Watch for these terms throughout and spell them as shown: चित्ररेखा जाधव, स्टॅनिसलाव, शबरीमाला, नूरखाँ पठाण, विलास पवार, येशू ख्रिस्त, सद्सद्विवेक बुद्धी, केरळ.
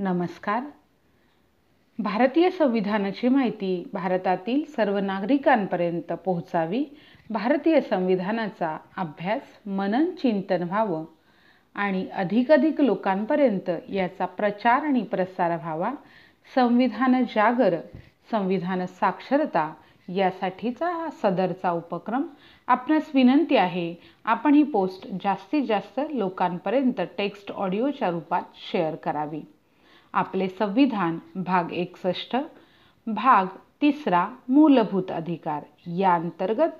नमस्कार। भारतीय संविधानाची माहिती भारतातील सर्व नागरिकांपर्यंत पोहोचावी, भारतीय संविधानाचा अभ्यास मनन चिंतन व्हावं आणि अधिकाधिक लोकांपर्यंत याचा प्रचार आणि प्रसार व्हावा, संविधान जागर संविधान साक्षरता यासाठीचा हा सदरचा उपक्रम आपणास विनंती आहे। आपण ही पोस्ट जास्तीत जास्त लोकांपर्यंत टेक्स्ट ऑडिओच्या रूपात शेअर करावी। आपले संविधान भाग 61 भाग 3 मूलभूत अधिकार या अंतर्गत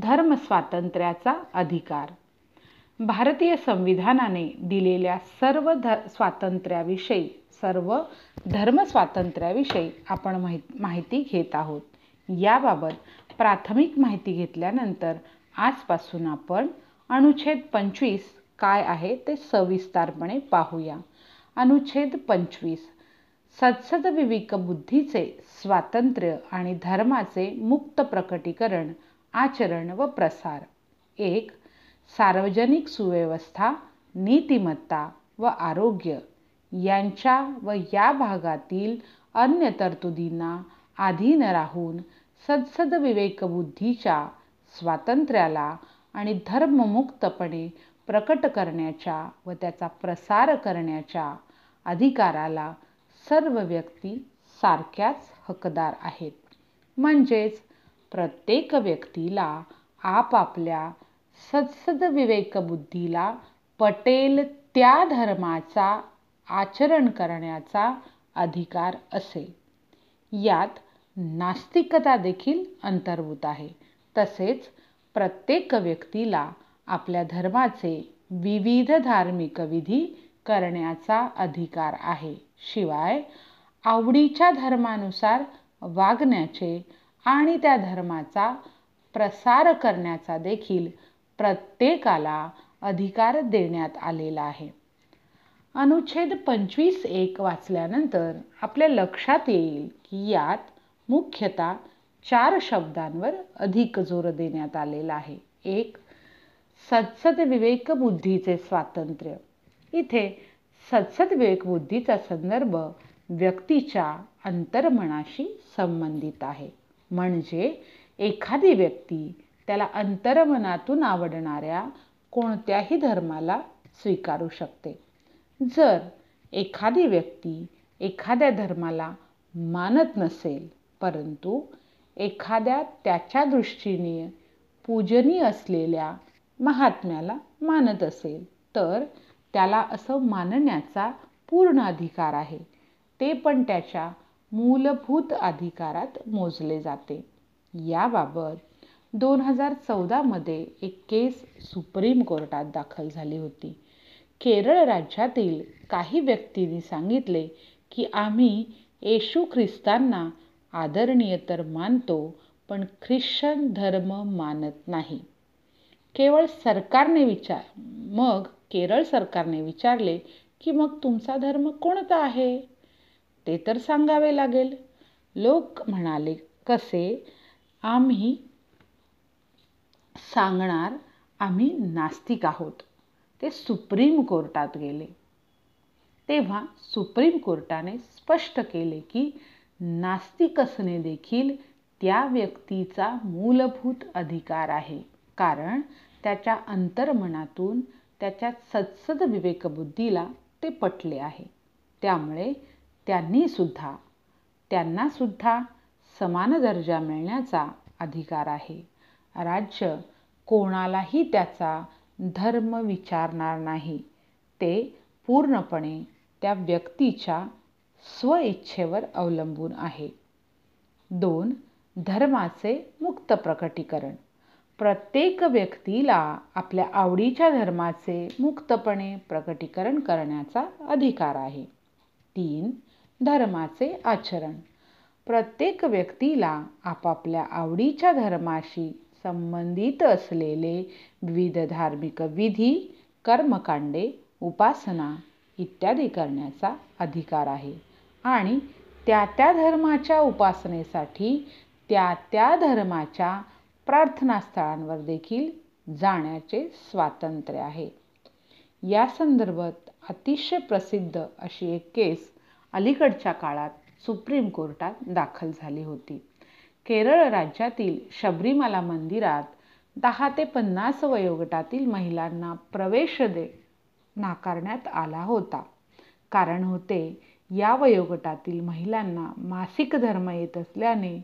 धर्म स्वातंत्र्याचा अधिकार। भारतीय संविधानाने दिलेल्या सर्व स्वातंत्र्याविषयी सर्व धर्म स्वातंत्र्याविषयी आपण माहिती घेत आहोत। याबाबत प्राथमिक माहिती घेतल्यानंतर आजपासून आपण अनुच्छेद 25 काय आहे ते सविस्तारपणे पाहूया। अनुच्छेद 25 सद्सद्विवेक बुद्धीचे स्वातंत्र्य आणि धर्माचे मुक्त प्रकटीकरण, आचरण व प्रसार। 1. सार्वजनिक सुव्यवस्था, नीतिमत्ता व आरोग्य यांच्या व या भागातील अन्य तरतुदींना अधीन राहून सद्सद्विवेक बुद्धीच्या स्वातंत्र्याला आणि धर्ममुक्तपणे प्रकट करण्याचा व त्याचा प्रसार करण्याच्या अधिकाराला सर्व व्यक्ती सारख्याच हकदार आहेत। म्हणजेच प्रत्येक व्यक्तीला आपापल्या सद्सद्विवेक बुद्धीला पटेल त्या धर्माचा आचरण करण्याचा अधिकार असे। यात नास्तिकता देखील अंतर्भूत आहे। तसेच प्रत्येक व्यक्तीला आपल्या धर्माचे विविध धार्मिक विधी करण्याचा अधिकार आहे, शिवाय आवडीच्या धर्मानुसार वागण्याचे आणि त्या धर्माचा प्रसार करण्याचा देखील प्रत्येकाला अधिकार देण्यात आलेला आहे। अनुच्छेद 25(1) वाचल्यानंतर आपल्या लक्षात येईल की यात मुख्यतः 4 शब्दांवर अधिक जोर देण्यात आलेला आहे। 1. सद्सद्विवेक बुद्धीचे स्वातंत्र्य। इथे सद्सद्विवेक बुद्धीचा संदर्भ व्यक्तीच्या अंतर्मनाशी संबंधित आहे। म्हणजे एखादी व्यक्ती त्याला अंतर्मनातून आवडणाऱ्या कोणत्याही धर्माला स्वीकारू शकते। जर एखादी व्यक्ती एखाद्या धर्माला मानत नसेल परंतु एखाद्या त्याच्या दृष्टीने पूजनीय असलेल्या महात्म्याला मानत असेल तर त्याला असं मानण्याचा पूर्ण अधिकार आहे। ते पण त्याच्या मूलभूत अधिकारात मोजले जाते। याबाबत 2014 मध्ये एक केस सुप्रीम कोर्टात दाखल झाली होती। केरळ राज्यातील काही व्यक्तींनी सांगितले की आम्ही येशू ख्रिस्तांना आदरणीय तर मानतो पण ख्रिश्चन धर्म मानत नाही। केरळ सरकारने विचारले की मग तुमचा धर्म कोणता आहे ते तर सांगावे लागेल। लोक म्हणाले, कसे आम्ही सांगणार, आम्ही नास्तिक आहोत। ते सुप्रीम कोर्टात गेले तेव्हा सुप्रीम कोर्टाने स्पष्ट केले की नास्तिक असणे देखील त्या व्यक्तीचा मूलभूत अधिकार आहे, कारण त्याच्या अंतर्मनातून त्याच्या सद्सद्विवेक बुद्धीला ते पटले आहे। त्यामुळे त्यांना सुद्धा समान दर्जा मिळण्याचा अधिकार आहे। राज्य कोणालाही त्याचा धर्म विचारणार नाही, ते पूर्णपणे त्या व्यक्तीच्या स्वइच्छेवर अवलंबून आहे। 2. धर्माचे मुक्त प्रकटीकरण। प्रत्येक व्यक्तीला आपल्या आवडीच्या धर्माचे मुक्तपणे प्रकटीकरण करण्याचा अधिकार आहे। 3. धर्माचे आचरण। प्रत्येक व्यक्तीला आपापल्या आवडीच्या धर्माशी संबंधित असलेले विविध धार्मिक विधी, कर्मकांडे, उपासना इत्यादी करण्याचा अधिकार आहे आणि त्या त्या धर्माच्या उपासनेसाठी त्या त्या धर्माच्या प्रार्थनास्थळांवर देखील जाण्याचे स्वातंत्र्य आहे। या संदर्भात अतिशय प्रसिद्ध अशी एक केस अलीकडच्या काळात सुप्रीम कोर्टात दाखल झाली होती। केरळ राज्यातील शबरीमाला मंदिरात 10 ते 50 वयोगटातील महिलांना प्रवेश नाकारण्यात आला होता। कारण होते या वयोगटातील महिलांना मासिक धर्म येत असल्याने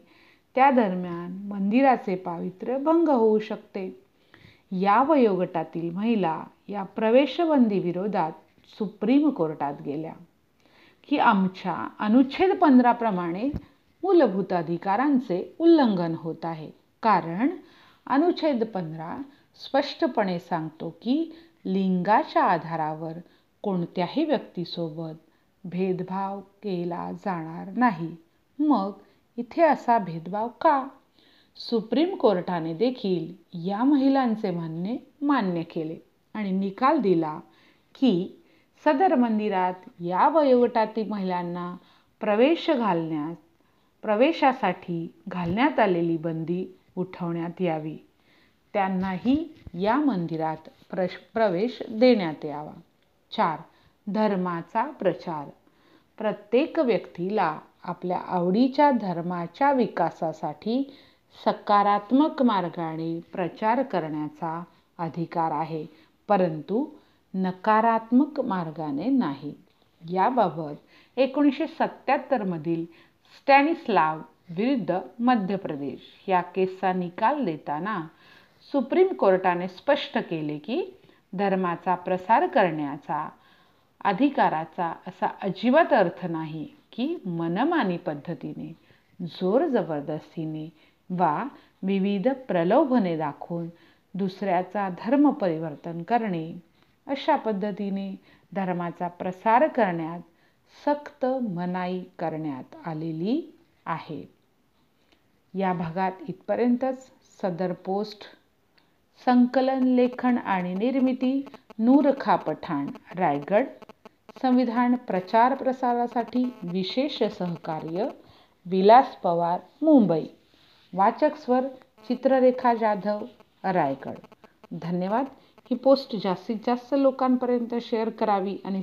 त्या दरम्यान मंदिराचे पावित्र्य भंग होऊ शकते। या वयोगटातील महिला या प्रवेशबंदी विरोधात सुप्रीम कोर्टात गेल्या की आमच्या अनुच्छेद 15 प्रमाणे मूलभूत अधिकारांचे उल्लंघन होत आहे। कारण अनुच्छेद 15 स्पष्टपणे सांगतो की लिंगाच्या आधारावर कोणत्याही व्यक्तीसोबत भेदभाव केला जाणार नाही। मग इथे असा भेदभाव का? सुप्रीम कोर्टाने देखील या महिलांचे म्हणणे मान्य केले आणि निकाल दिला की सदर मंदिरात या वयोगटातील महिलांना प्रवेशासाठी घालण्यात आलेली बंदी उठवण्यात यावी। त्यांनाही या मंदिरात प्रवेश देण्यात यावा। 4. धर्माचा प्रचार। प्रत्येक व्यक्तीला आपल्या आवडीच्या धर्माच्या विकासासाठी सकारात्मक मार्गाने प्रचार करण्याचा अधिकार आहे, परंतु नकारात्मक मार्गाने नाही। याबाबत 1977 मधील स्टॅनिसलाव विरुद्ध मध्य प्रदेश या केसचा निकाल देताना सुप्रीम कोर्टाने स्पष्ट केले की धर्माचा प्रसार करण्याचा अधिकाराचा असा अजिबात अर्थ नाही की मनमानी पद्धतीने, जोर जबरदस्तीने वा विविध प्रलोभने दाखवून दुसऱ्याचा धर्म परिवर्तन करणे। अशा पद्धतीने धर्माचा प्रसार करण्यात सक्त मनाई करण्यात आलेली आहे। या भागात इतपर्यंतच। सदर पोस्ट संकलन, लेखन आणि निर्मिती नूरखाँ पठाण, रायगड। संविधान प्रचार प्रसारासाठी विशेष सहकार्य विलास पवार, मुंबई। वाचक स्वर चित्ररेखा जाधव, रायगड। धन्यवाद। ही पोस्ट जास्तीत जास्त लोकांपर्यंत शेअर करावी आणि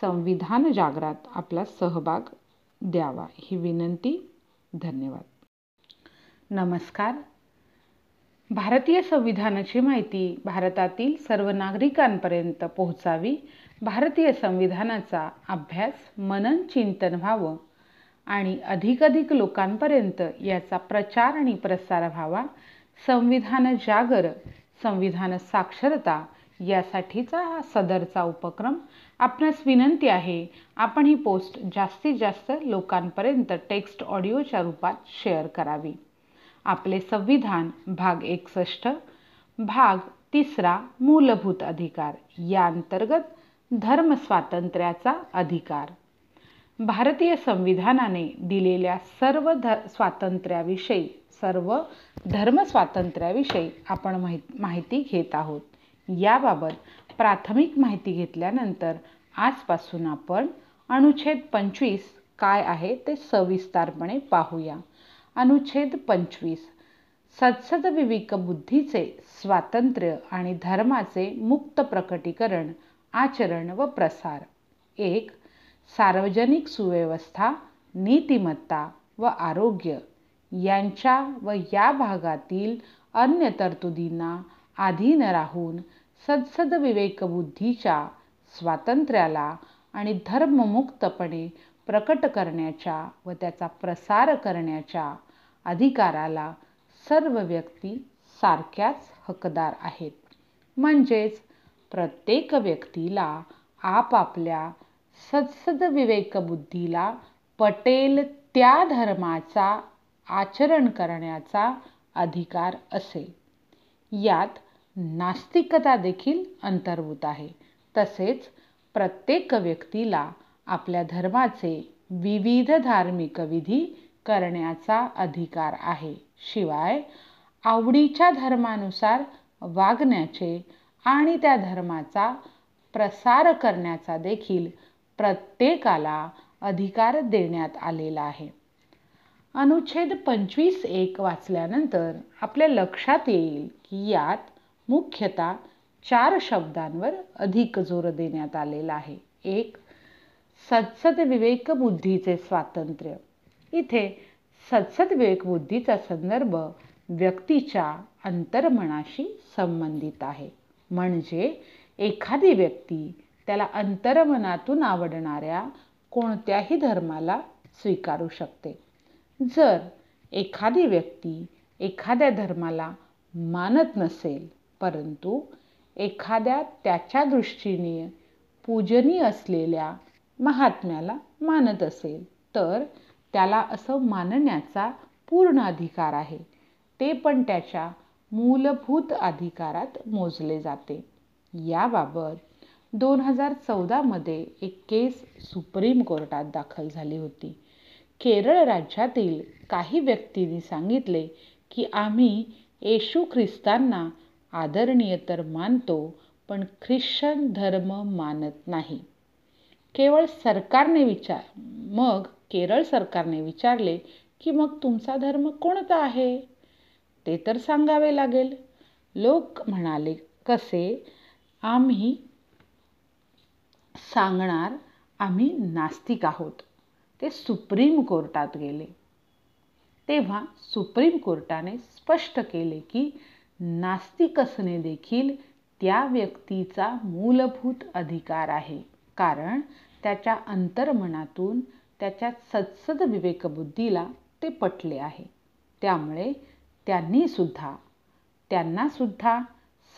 संविधान जागृतीत आपला सहभाग द्यावा, ही विनंती। धन्यवाद। नमस्कार। भारतीय संविधानाची माहिती भारतातील सर्व नागरिकांपर्यंत पोहोचावी, भारतीय संविधानाचा अभ्यास, मनन, चिंतन व्हावं आणि अधिकाधिक लोकांपर्यंत याचा प्रचार आणि प्रसार व्हावा। संविधान जागर, संविधान साक्षरता यासाठीचा हा सदरचा उपक्रम। आपणास विनंती आहे, आपण ही पोस्ट जास्तीत जास्त लोकांपर्यंत टेक्स्ट ऑडिओच्या रूपात शेअर करावी। आपले संविधान भाग 61 भाग 3 मूलभूत अधिकार या अंतर्गत धर्म स्वातंत्र्याचा अधिकार। भारतीय संविधानाने दिलेल्या सर्व स्वातंत्र्याविषयी, सर्व धर्म स्वातंत्र्याविषयी आपण माहिती घेत आहोत। याबाबत प्राथमिक माहिती घेतल्यानंतर आजपासून आपण अनुच्छेद 25 काय आहे ते सविस्तारपणे पाहूया। अनुच्छेद 25 सद्सद्विवेक बुद्धीचे स्वातंत्र्य आणि धर्माचे मुक्त प्रकटीकरण, आचरण व प्रसार। 1. सार्वजनिक सुव्यवस्था, नीतिमत्ता व आरोग्य यांच्या व या भागातील अन्य तरतुदींना अधीन राहून सद्सद्विवेक बुद्धीच्या स्वातंत्र्याला आणि धर्ममुक्तपणे प्रकट करण्याच्या व त्याचा प्रसार करण्याच्या अधिकाराला सर्व व्यक्ती सारख्याच हकदार आहेत। म्हणजेच प्रत्येक व्यक्तीला आपापल्या सद्सद्विवेक बुद्धीला पटेल त्या धर्माचा आचरण करण्याचा अधिकार असे। यात नास्तिकता देखील अंतर्भूत आहे। तसेच प्रत्येक व्यक्तीला आपल्या धर्माचे विविध धार्मिक विधी करण्याचा अधिकार आहे। शिवाय आवडीच्या धर्मानुसार वागण्याचे आणि त्या धर्माचा प्रसार करण्याचा देखील प्रत्येकाला अधिकार देण्यात आलेला आहे। अनुच्छेद 25(1) वाचल्यानंतर आपल्या लक्षात येईल की यात मुख्यतः 4 शब्दांवर अधिक जोर देण्यात आलेला आहे। 1. सद्सद विवेक बुद्धीचे स्वातंत्र्य। इथे सद्सद विवेक बुद्धीचा संदर्भ व्यक्तीच्या अंतर्मनाशी संबंधित आहे। म्हणजे एखादी व्यक्ती त्याला अंतर्मनातून आवडणाऱ्या कोणत्याही धर्माला स्वीकारू शकते। जर एखादी व्यक्ती एखाद्या धर्माला मानत नसेल परंतु एखाद्या त्याच्या दृष्टीने पूजनीय असलेल्या महात्म्याला मानत असेल तर त्याला असं मानण्याचा पूर्ण अधिकार आहे। ते पण त्याच्या मूलभूत अधिकारात मोजले जाते। याबाबत 2014 मध्ये एक केस सुप्रीम कोर्टात दाखल झाली होती। केरळ राज्यातील काही व्यक्तींनी सांगितले की आम्ही येशू ख्रिस्तांना आदरणीय तर मानतो पण ख्रिश्चन धर्म मानत नाही। केरळ सरकारने विचारले की मग तुमचा धर्म कोणता आहे ते तर सांगावे लागेल। लोक म्हणाले कसे, आम्ही सांगणार आम्ही नास्तिक आहोत। ते सुप्रीम कोर्टात गेले तेव्हा सुप्रीम कोर्टाने स्पष्ट केले की नास्तिक असणे देखील त्या व्यक्तीचा मूलभूत अधिकार आहे, कारण त्याच्या अंतर्मनातून त्याच्या सद्सद विवेकबुद्धीला ते पटले आहे। त्यामुळे त्यांना सुद्धा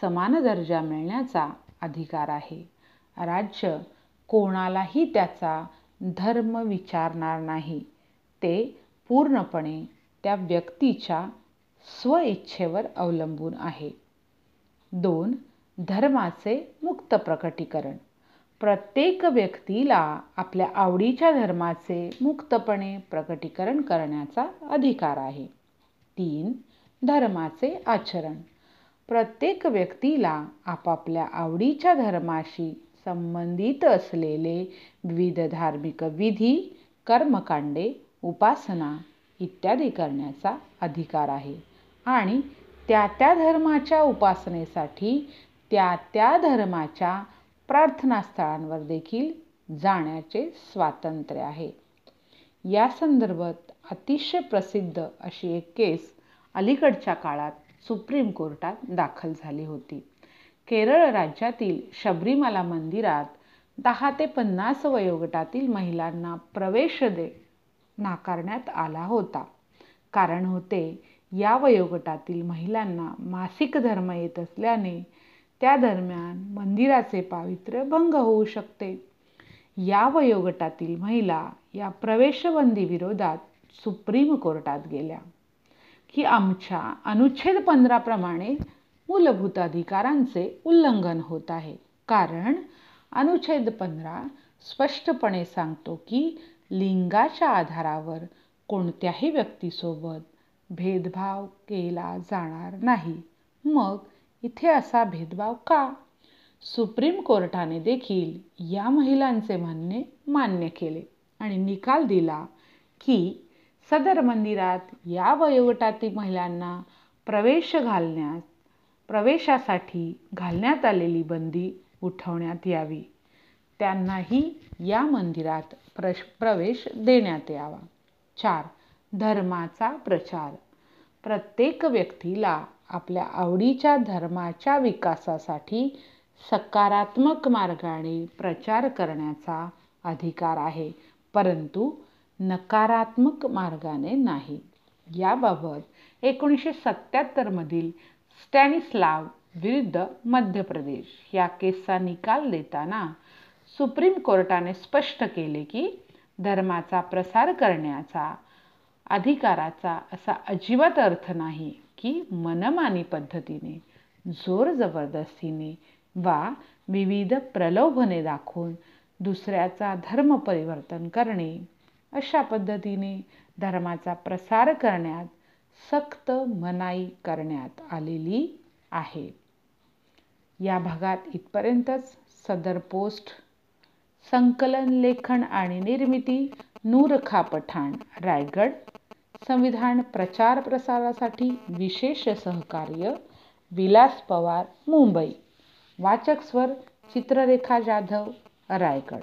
समान दर्जा मिळण्याचा अधिकार आहे। राज्य कोणालाही त्याचा धर्म विचारणार नाही। ते पूर्णपणे त्या व्यक्तीच्या स्वइच्छेवर अवलंबून आहे। 2. धर्माचे मुक्त प्रकटीकरण। प्रत्येक व्यक्तीला आपल्या आवडीच्या धर्माचे मुक्तपणे प्रकटीकरण करण्याचा अधिकार आहे। 3. धर्माचे आचरण। प्रत्येक व्यक्तीला आपापल्या आवडीच्या धर्माशी संबंधित असलेले विविध धार्मिक विधी, कर्मकांडे, उपासना इत्यादी करण्याचा अधिकार आहे आणि त्या धर्माच्या उपासनेसाठी त्या धर्माच्या प्रार्थनास्थळांवर देखील जाण्याचे स्वातंत्र्य आहे। या संदर्भात अतिशय प्रसिद्ध अशी एक केस अलीकडच्या काळात सुप्रीम कोर्टात दाखल झाली होती। केरळ राज्यातील शबरीमाला मंदिरात 10 ते 50 वयोगटातील महिलांना प्रवेश नाकारण्यात आला होता। कारण होते या वयोगटातील महिलांना मासिक धर्म येत असल्याने त्या दरम्यान मंदिराचे पावित्र्य भंग होऊ शकते। या वयोगटातील महिला या प्रवेशबंदी विरोधात सुप्रीम कोर्टात गेल्या की आमच्या अनुच्छेद 15 प्रमाणे मूलभूत अधिकारांचे उल्लंघन होत आहे। कारण अनुच्छेद 15 स्पष्टपणे सांगतो की लिंगाच्या आधारावर कोणत्याही व्यक्तीसोबत भेदभाव केला जाणार नाही। मग इथे असा भेदभाव का? सुप्रीम कोर्टाने देखील या महिलांचे म्हणणे मान्य केले आणि निकाल दिला की सदर मंदिरात या वयोगटातील महिलांना प्रवेशासाठी घालण्यात आलेली बंदी उठवण्यात यावी। त्यांनाही या मंदिरात प्रवेश देण्यात यावा। 4. धर्माचा प्रचार। प्रत्येक व्यक्तीला आपल्या आवडीच्या धर्माच्या विकासासाठी सकारात्मक मार्गाने प्रचार करण्याचा अधिकार आहे, परंतु नकारात्मक मार्गाने नाही। याबाबत 1977 मधील स्टॅनिसलाव विरुद्ध मध्य प्रदेश या केसचा निकाल देताना सुप्रीम कोर्टाने स्पष्ट केले की धर्माचा प्रसार करण्याचा अधिकाराचा असा अजिबात अर्थ नाही की मनमानी पद्धतीने, जोर जबरदस्तीने वा विविध प्रलोभने दाखवून दुसऱ्याचा धर्म परिवर्तन करणे। अशा पद्धतीने धर्माचा प्रसार करण्यात सक्त मनाई करण्यात आलेली आहे। या भागात इथपर्यंतच। सदर पोस्ट संकलन, लेखन आणि निर्मिती नूरखाँ पठाण, रायगड। संविधान प्रचार प्रसारासाठी विशेष सहकार्य विलास पवार, मुंबई। वाचक स्वर चित्ररेखा जाधव, रायगड।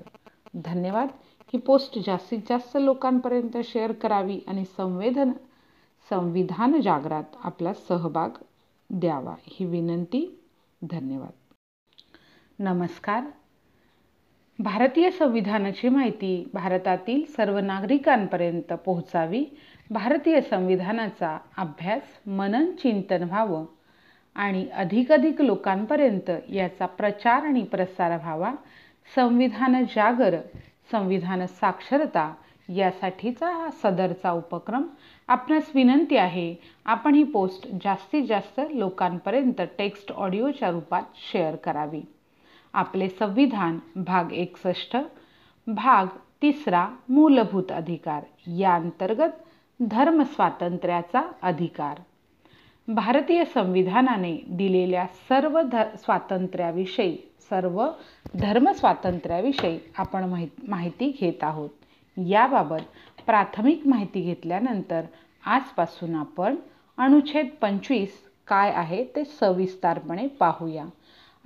धन्यवाद. ही पोस्ट जास्तीत जास्त लोकांपर्यंत शेअर करावी आणि संविधान जागृतीत आपला सहभाग द्यावा ही विनंती. धन्यवाद. नमस्कार. भारतीय संविधानाची माहिती भारतातील सर्व नागरिकांपर्यंत पोहोचावी, भारतीय संविधानाचा अभ्यास मनन चिंतन व्हावं आणि अधिकाधिक लोकांपर्यंत याचा प्रचार आणि प्रसार व्हावा. संविधान जागर, संविधान साक्षरता यासाठीचा हा सदरचा उपक्रम. आपणास विनंती आहे आपण ही पोस्ट जास्तीत जास्त लोकांपर्यंत टेक्स्ट ऑडिओच्या रूपात शेअर करावी. आपले संविधान भाग 61 भाग 3 मूलभूत अधिकार या अंतर्गत धर्म स्वातंत्र्याचा अधिकार. भारतीय संविधानाने दिलेल्या सर्व स्वातंत्र्याविषयी, सर्व धर्म स्वातंत्र्याविषयी आपण माहिती घेत आहोत. याबाबत प्राथमिक माहिती घेतल्यानंतर आजपासून आपण अनुच्छेद 25 काय आहे ते सविस्तारपणे पाहूया.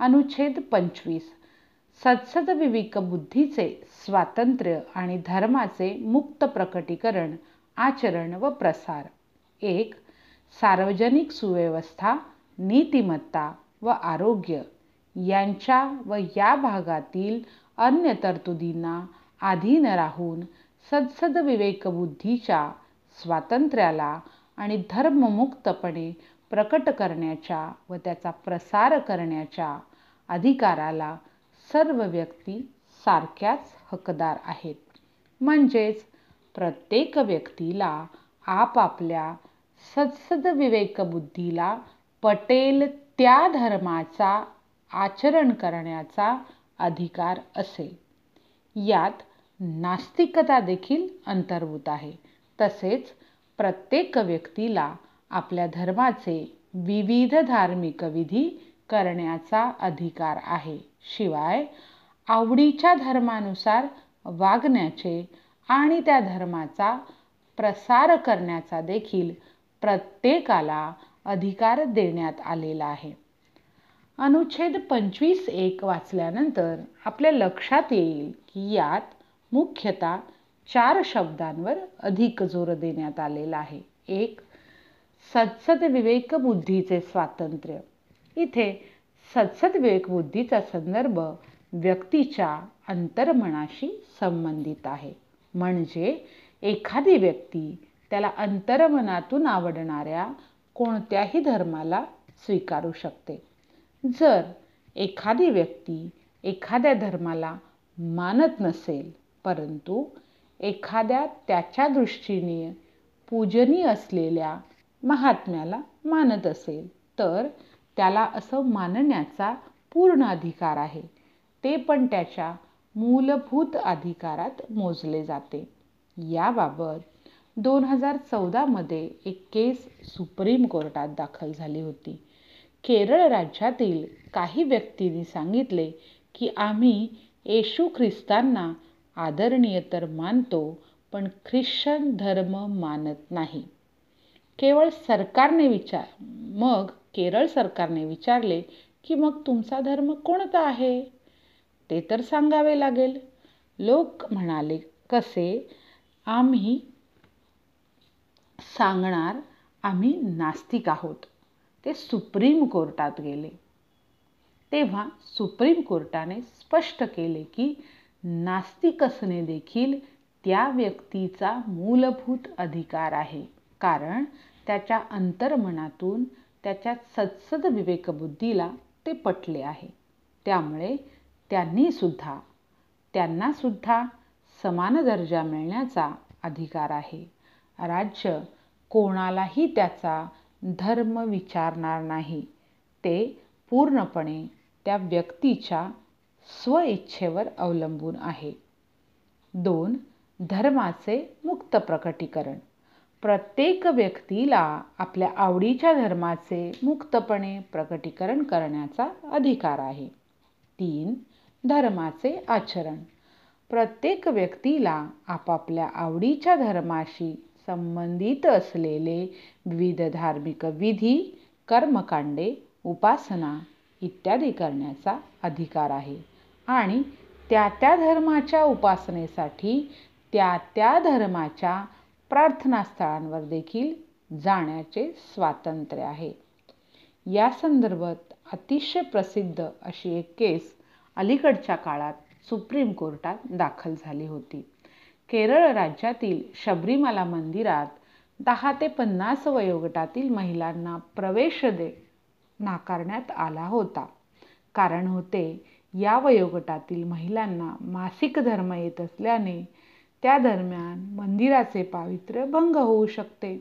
अनुच्छेद 25 सद्सद्विवेक बुद्धीचे स्वातंत्र्य आणि धर्माचे मुक्त प्रकटीकरण, आचरण व प्रसार. 1. सार्वजनिक सुव्यवस्था, नीतिमत्ता व आरोग्य यांच्या व या भागातील अन्य तरतुदींना अधीन राहून सद्सद्विवेक बुद्धीच्या स्वातंत्र्याला आणि धर्ममुक्तपणे प्रकट करण्याच्या व त्याचा प्रसार करण्याच्या अधिकाराला सर्व व्यक्ती सारख्याच हकदार आहेत. म्हणजेच प्रत्येक व्यक्तीला आपापल्या सद्सद्विवेक बुद्धीला पटेल त्या धर्माचा आचरण करण्याचा अधिकार असेल. यात नास्तिकता देखील अंतर्भूत आहे. तसेच प्रत्येक व्यक्तीला आपल्या धर्माचे विविध धार्मिक विधी करण्याचा अधिकार आहे. शिवाय आवडीच्या धर्मानुसार वागण्याचे आणि त्या धर्माचा प्रसार करण्याचा देखील प्रत्येकाला अधिकार देण्यात आलेला आहे. अनुच्छेद 25(1) वाचल्यानंतर आपल्या लक्षात येईल की यात मुख्यतः 4 शब्दांवर अधिक जोर देण्यात आलेला आहे. 1. सद्सद्विवेक बुद्धीचे स्वातंत्र्य. इथे सद्सद्विवेक बुद्धीचा संदर्भ व्यक्तीच्या अंतर्मनाशी संबंधित आहे. म्हणजे एखादी व्यक्ती त्याला अंतर्मनातून आवडणाऱ्या कोणत्याही धर्माला स्वीकारू शकते. जर एखादी व्यक्ती एखाद्या धर्माला मानत नसेल परंतु एखाद्या त्याच्या दृष्टीने पूजनीय असलेल्या महात्म्याला मानत असेल तर त्याला असं मानण्याचा पूर्ण अधिकार आहे. ते पण त्याच्या मूलभूत अधिकारात मोजले जाते. याबाबत 2014 मध्ये एक केस सुप्रीम कोर्टात दाखल झाली होती. केरळ राज्यातील काही व्यक्तींनी सांगितले की आम्ही येशू ख्रिस्तांना आदरणीय तर मानतो पण ख्रिश्चन धर्म मानत नाही. केरळ सरकारने विचारले की मग तुमचा धर्म कोणता आहे ते तर सांगावे लागेल. लोक म्हणाले कसे, आम्ही सांगणार आम्ही नास्तिक आहोत. ते सुप्रीम कोर्टात गेले तेव्हा सुप्रीम कोर्टाने स्पष्ट केले की नास्तिक असणे देखील त्या व्यक्तीचा मूलभूत अधिकार आहे. कारण त्याच्या अंतर्मनातून त्याच्या सद्सद्विवेक बुद्धीला ते पटले आहे. त्यामुळे त्यांना सुद्धा समान दर्जा मिळण्याचा अधिकार आहे. राज्य कोणालाही त्याचा धर्म विचारणार नाही. ते पूर्णपणे त्या व्यक्तीच्या स्वइच्छेवर अवलंबून आहे. 2. धर्माचे मुक्त प्रकटीकरण. प्रत्येक व्यक्तीला आपल्या आवडीच्या धर्माचे मुक्तपणे प्रकटीकरण करण्याचा अधिकार आहे. 3. धर्माचे आचरण. प्रत्येक व्यक्तीला आपापल्या आवडीच्या धर्माशी संबंधित असलेले विविध धार्मिक विधी, कर्मकांडे, उपासना इत्यादी करण्याचा अधिकार आहे आणि त्या त्या धर्माच्या उपासनेसाठी त्या त्या धर्माच्या प्रार्थनास्थळांवर देखील जाण्याचे स्वातंत्र्य आहे। या संदर्भात अतिशय प्रसिद्ध अशी एक केस अलीकडच्या काळात सुप्रीम कोर्टात दाखल झाली होती। केरळ राज्यातील शबरीमाला मंदिरात 10 ते 50 वयोगटातील महिलांना प्रवेश नाकारण्यात आला होता। कारण होते या वयोगटातील महिलांना मासिक धर्म येत असल्याने त्या दरम्यान मंदिराचे पावित्र्य भंग होऊ शकते।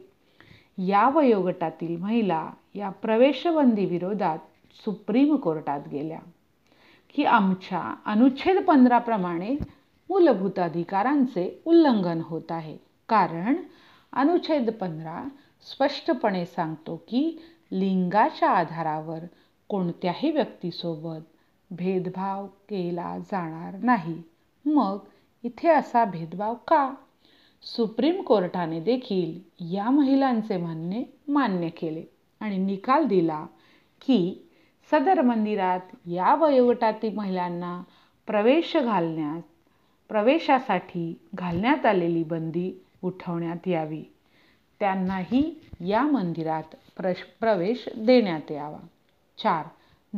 या वयोगटातील महिला या प्रवेशबंदी विरोधात सुप्रीम कोर्टात गेल्या की आमच्या अनुच्छेद 15 प्रमाणे मूलभूत अधिकारांचे उल्लंघन होत आहे। कारण अनुच्छेद 15 स्पष्टपणे सांगतो की लिंगाच्या आधारावर कोणत्याही व्यक्तीसोबत भेदभाव केला जाणार नाही। मग इथे असा भेदभाव का? सुप्रीम कोर्टाने देखील या महिलांचे म्हणणे मान्य केले आणि निकाल दिला की सदर मंदिरात या वयोगटातील महिलांना प्रवेशासाठी घालण्यात आलेली बंदी उठवण्यात यावी, त्यांनाही या मंदिरात प्रवेश देण्यात यावा। 4.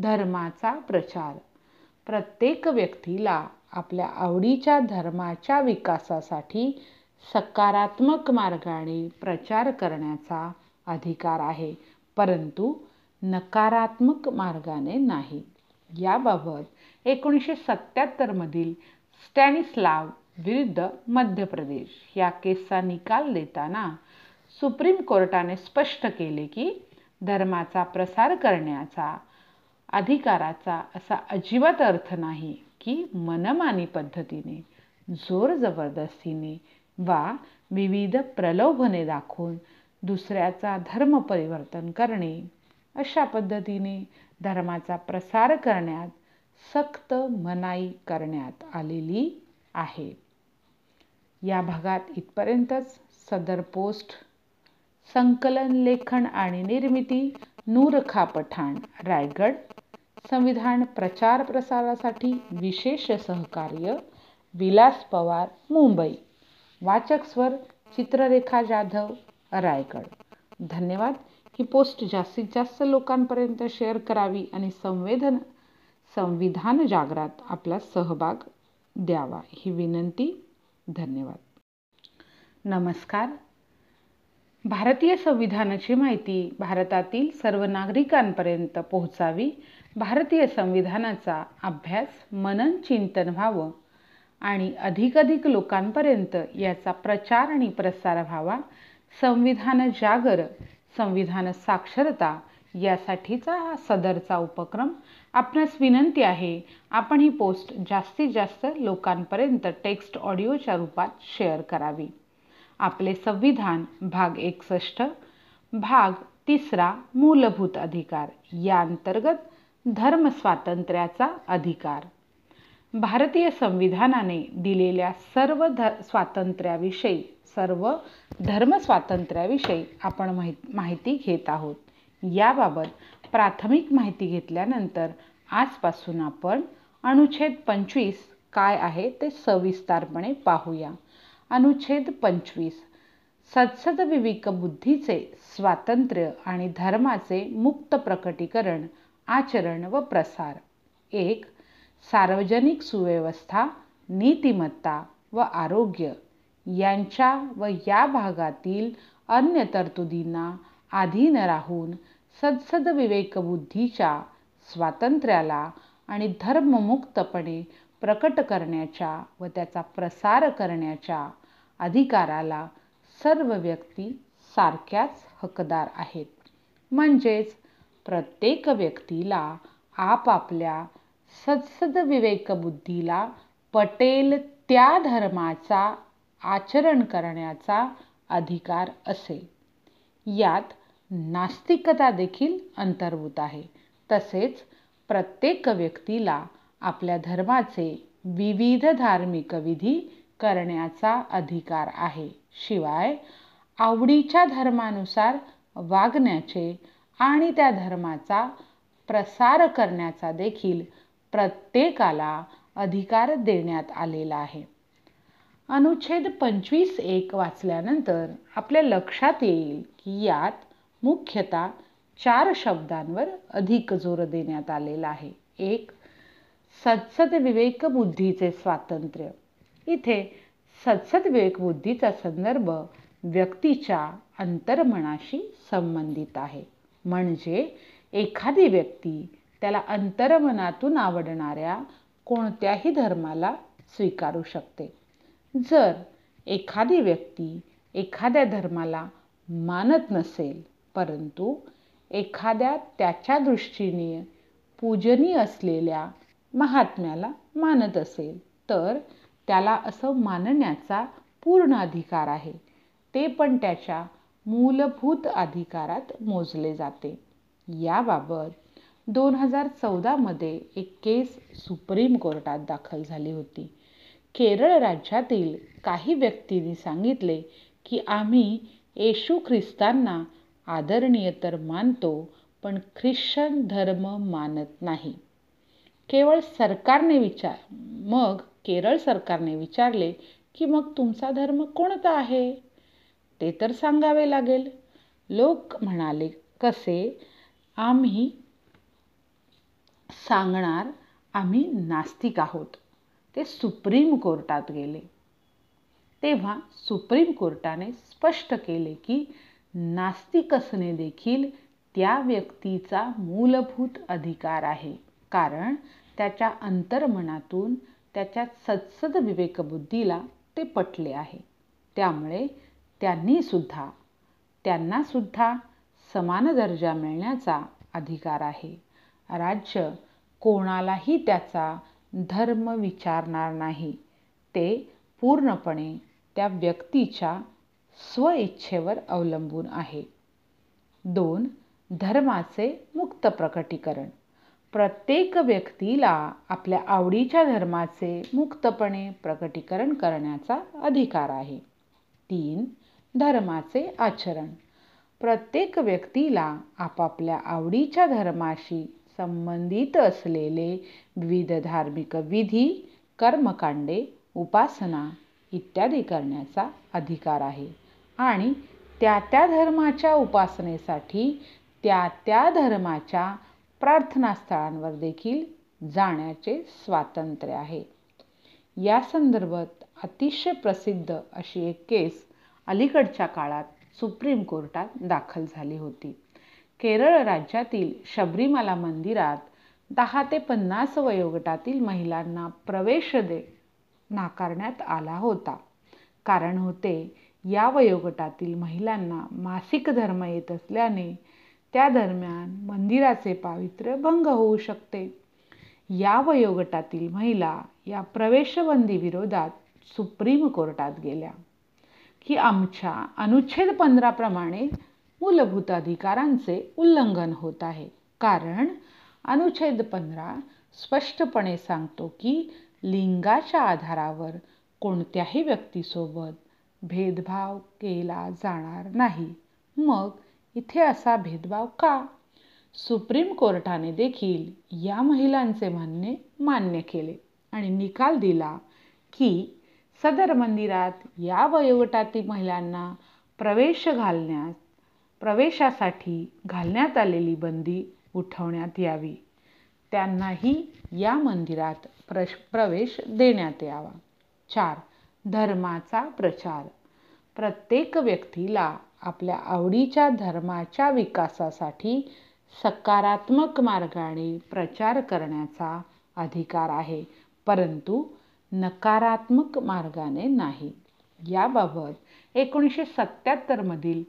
धर्माचा प्रचार। प्रत्येक व्यक्तीला आपल्या आवडीच्या धर्माच्या विकासासाठी सकारात्मक मार्गाने प्रचार करण्याचा अधिकार आहे, परंतु नकारात्मक मार्गाने नाही। याबाबत 1977 मधील स्टॅनिसलाव विरुद्ध मध्य प्रदेश या केसचा निकाल देताना सुप्रीम कोर्टाने स्पष्ट केले की धर्माचा प्रसार करण्याचा अधिकाराचा असा अजिबात अर्थ नाही की मनमानी पद्धतीने, जोर जबरदस्तीने वा विविध प्रलोभने दाखवून दुसऱ्याचा धर्म परिवर्तन करणे। अशा पद्धतीने धर्माचा प्रसार करण्यात सक्त मनाई करण्यात आलेली आहे। या भागात इतपर्यंतच। सदर पोस्ट संकलन, लेखन आणि निर्मिती नूरखाँ पठाण, रायगड। संविधान प्रचार प्रसारासाठी विशेष सहकार्य विलास पवार, मुंबई। वाचक स्वर चित्ररेखा जाधव, रायगड। धन्यवाद। ही पोस्ट जास्तीत जास्त लोकांपर्यंत शेअर करावी आणि संविधान जागृतीत आपला सहभाग द्यावा ही विनंती। धन्यवाद। नमस्कार। भारतीय संविधानाची माहिती भारतातील सर्व नागरिकांपर्यंत पोहोचावी, भारतीय संविधानाचा अभ्यास, मनन, चिंतन व्हावं आणि अधिकाधिक लोकांपर्यंत याचा प्रचार आणि प्रसार व्हावा। संविधान जागर, संविधान साक्षरता यासाठीचा हा सदरचा उपक्रम। आपणास विनंती आहे, आपण ही पोस्ट जास्तीत जास्त लोकांपर्यंत टेक्स्ट ऑडिओच्या रूपात शेअर करावी। आपले संविधान भाग 61 भाग 3 मूलभूत अधिकार या अंतर्गत धर्म स्वातंत्र्याचा अधिकार। भारतीय संविधानाने दिलेल्या सर्व स्वातंत्र्याविषयी, सर्व धर्म स्वातंत्र्याविषयी आपण माहिती घेत आहोत। याबाबत प्राथमिक माहिती घेतल्यानंतर आजपासून आपण अनुच्छेद 25 काय आहे ते सविस्तारपणे पाहूया। अनुच्छेद 25 सद्सद्विवेक बुद्धीचे स्वातंत्र्य आणि धर्माचे मुक्त प्रकटीकरण, आचरण व प्रसार। 1. सार्वजनिक सुव्यवस्था, नीतिमत्ता व आरोग्य यांच्या व या भागातील अन्य तरतुदींना अधीन राहून सद्सद्विवेक बुद्धीच्या स्वातंत्र्याला आणि धर्ममुक्तपणे प्रकट करण्याच्या व त्याचा प्रसार करण्याच्या अधिकाराला सर्व व्यक्ती सारख्याच हकदार आहेत। म्हणजेच प्रत्येक व्यक्तीला आपापल्या सद्सद्विवेक बुद्धीला पटेल त्या धर्माचा आचरण करण्याचा अधिकार असे। यात नास्तिकता देखील अंतर्भूत आहे। तसेच प्रत्येक व्यक्तीला आपल्या धर्माचे विविध धार्मिक विधी करण्याचा अधिकार आहे, शिवाय आवडीच्या धर्मानुसार वागण्याचे आणि त्या धर्माचा प्रसार करण्याचा देखील प्रत्येकाला अधिकार देण्यात आलेला आहे। अनुच्छेद 25(1) वाचल्यानंतर आपल्या लक्षात येईल की यात मुख्यतः 4 शब्दांवर अधिक जोर देण्यात आलेला आहे। एक, सद्सद विवेक बुद्धीचे स्वातंत्र्य। इथे सद्सद विवेक बुद्धीचा संदर्भ व्यक्तीच्या अंतर्मनाशी संबंधित आहे, म्हणजे एखादी व्यक्ती त्याला अंतर्मनातून आवडणाऱ्या कोणत्याही धर्माला स्वीकारू शकते। जर एखादी व्यक्ती एखाद्या धर्माला मानत नसेल परंतु एखाद्या त्याच्या दृष्टीने पूजनीय असलेल्या महात्म्याला मानत असेल तर त्याला असं मानण्याचा पूर्ण अधिकार आहे, ते पण त्याच्या मूलभूत अधिकारात मोजले जाते। याबाबत 2014 मध्ये एक केस सुप्रीम कोर्टात दाखल झाली होती। केरळ राज्यातील काही व्यक्तींनी सांगितले की आम्ही येशू ख्रिस्तांना आदरणीय तर मानतो पण ख्रिश्चन धर्म मानत नाही। केरळ सरकारने विचारले की मग तुमचा धर्म कोणता आहे ते तर सांगावे लागेल। लोक म्हणाले, कसे आम्ही सांगणार, आम्ही नास्तिक आहोत। ते सुप्रीम कोर्टात गेले तेव्हा सुप्रीम कोर्टाने स्पष्ट केले की नास्तिक असणे देखील त्या व्यक्तीचा मूलभूत अधिकार आहे, कारण त्याच्या अंतर्मनातून त्याच्या सद्सद विवेकबुद्धीला ते पटले आहे। त्यामुळे त्यांना सुद्धा समान दर्जा मिळण्याचा अधिकार आहे। राज्य कोणालाही त्याचा धर्म विचारणार नाही, ते पूर्णपणे त्या व्यक्तीच्या स्वइच्छेवर अवलंबून आहे। 2, धर्माचे मुक्त प्रकटीकरण। प्रत्येक व्यक्तीला आपल्या आवडीच्या धर्माचे मुक्तपणे प्रकटीकरण करण्याचा अधिकार आहे। 3, धर्माचे आचरण। प्रत्येक व्यक्तीला आपापल्या आवडीच्या धर्माशी संबंधित असलेले विविध धार्मिक विधी, कर्मकांडे, उपासना इत्यादी करण्याचा अधिकार आहे आणि त्या धर्माच्या उपासनेसाठी त्या धर्माच्या प्रार्थनास्थळांवर देखील जाण्याचे स्वातंत्र्य आहे। या संदर्भात अतिशय प्रसिद्ध अशी एक केस अलीकडच्या काळात सुप्रीम कोर्टात दाखल झाली होती। केरळ राज्यातील शबरीमाला मंदिरात 10 ते 50 वयोगटातील महिलांना प्रवेश नाकारण्यात आला होता। कारण होते, या वयोगटातील महिलांना मासिक धर्म येत असल्याने त्या दरम्यान मंदिराचे पावित्र्य भंग होऊ शकते। या वयोगटातील महिला या प्रवेशबंदी विरोधात सुप्रीम कोर्टात गेल्या की आमच्या अनुच्छेद 15 प्रमाणे मूलभूत अधिकारांचे उल्लंघन होत आहे, कारण अनुच्छेद 15 स्पष्टपणे सांगतो की लिंगाच्या आधारावर कोणत्याही व्यक्तीसोबत भेदभाव केला जाणार नाही। मग इथे असा भेदभाव का? सुप्रीम कोर्टाने देखील या महिलांचे म्हणणे मान्य केले आणि निकाल दिला की सदर मंदिरात या वयोगटातील महिलांना प्रवेशासाठी घालण्यात आलेली बंदी उठवण्यात यावी, त्यांनाही या मंदिरात प्रवेश देण्यात यावा। 4, धर्माचा प्रचार। प्रत्येक व्यक्तीला आपल्या आवडीच्या धर्माच्या विकासासाठी सकारात्मक मार्गाने प्रचार करण्याचा अधिकार आहे, परंतु नकारात्मक मार्गाने नाही। याबाबत 1977 मधील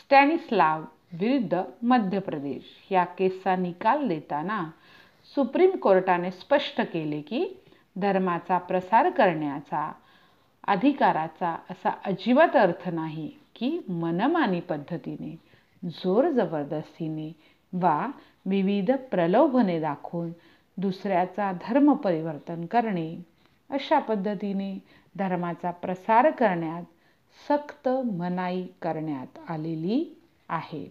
स्टॅनिसलाव विरुद्ध मध्य प्रदेश या केसचा निकाल देताना सुप्रीम कोर्टाने स्पष्ट केले की धर्माचा प्रसार करण्याचा अधिकाराचा असा अजिबात अर्थ नाही की मनमानी पद्धतीने, जोर जबरदस्तीने वा विविध प्रलोभने दाखवून दुसऱ्याचा धर्म परिवर्तन करणे। अशा पद्धतीने धर्माचा प्रसार करण्यात सक्त मनाई करण्यात आलेली आहे।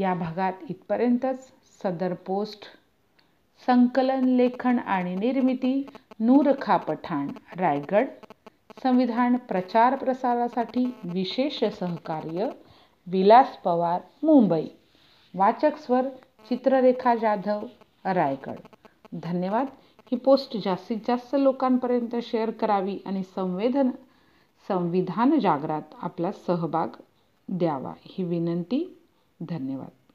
या भागात इथपर्यंतच। सदर पोस्ट संकलन, लेखन आणि निर्मिती नूरखाँ पठाण, रायगड। संविधान प्रचार प्रसारासाठी विशेष सहकार्य विलास पवार, मुंबई। वाचक स्वर चित्ररेखा जाधव, रायगड। धन्यवाद। ही पोस्ट जास्तीत जास्त लोकांपर्यंत शेअर करावी आणि संविधान जागृतीत आपला सहभाग द्यावा, ही विनंती। धन्यवाद।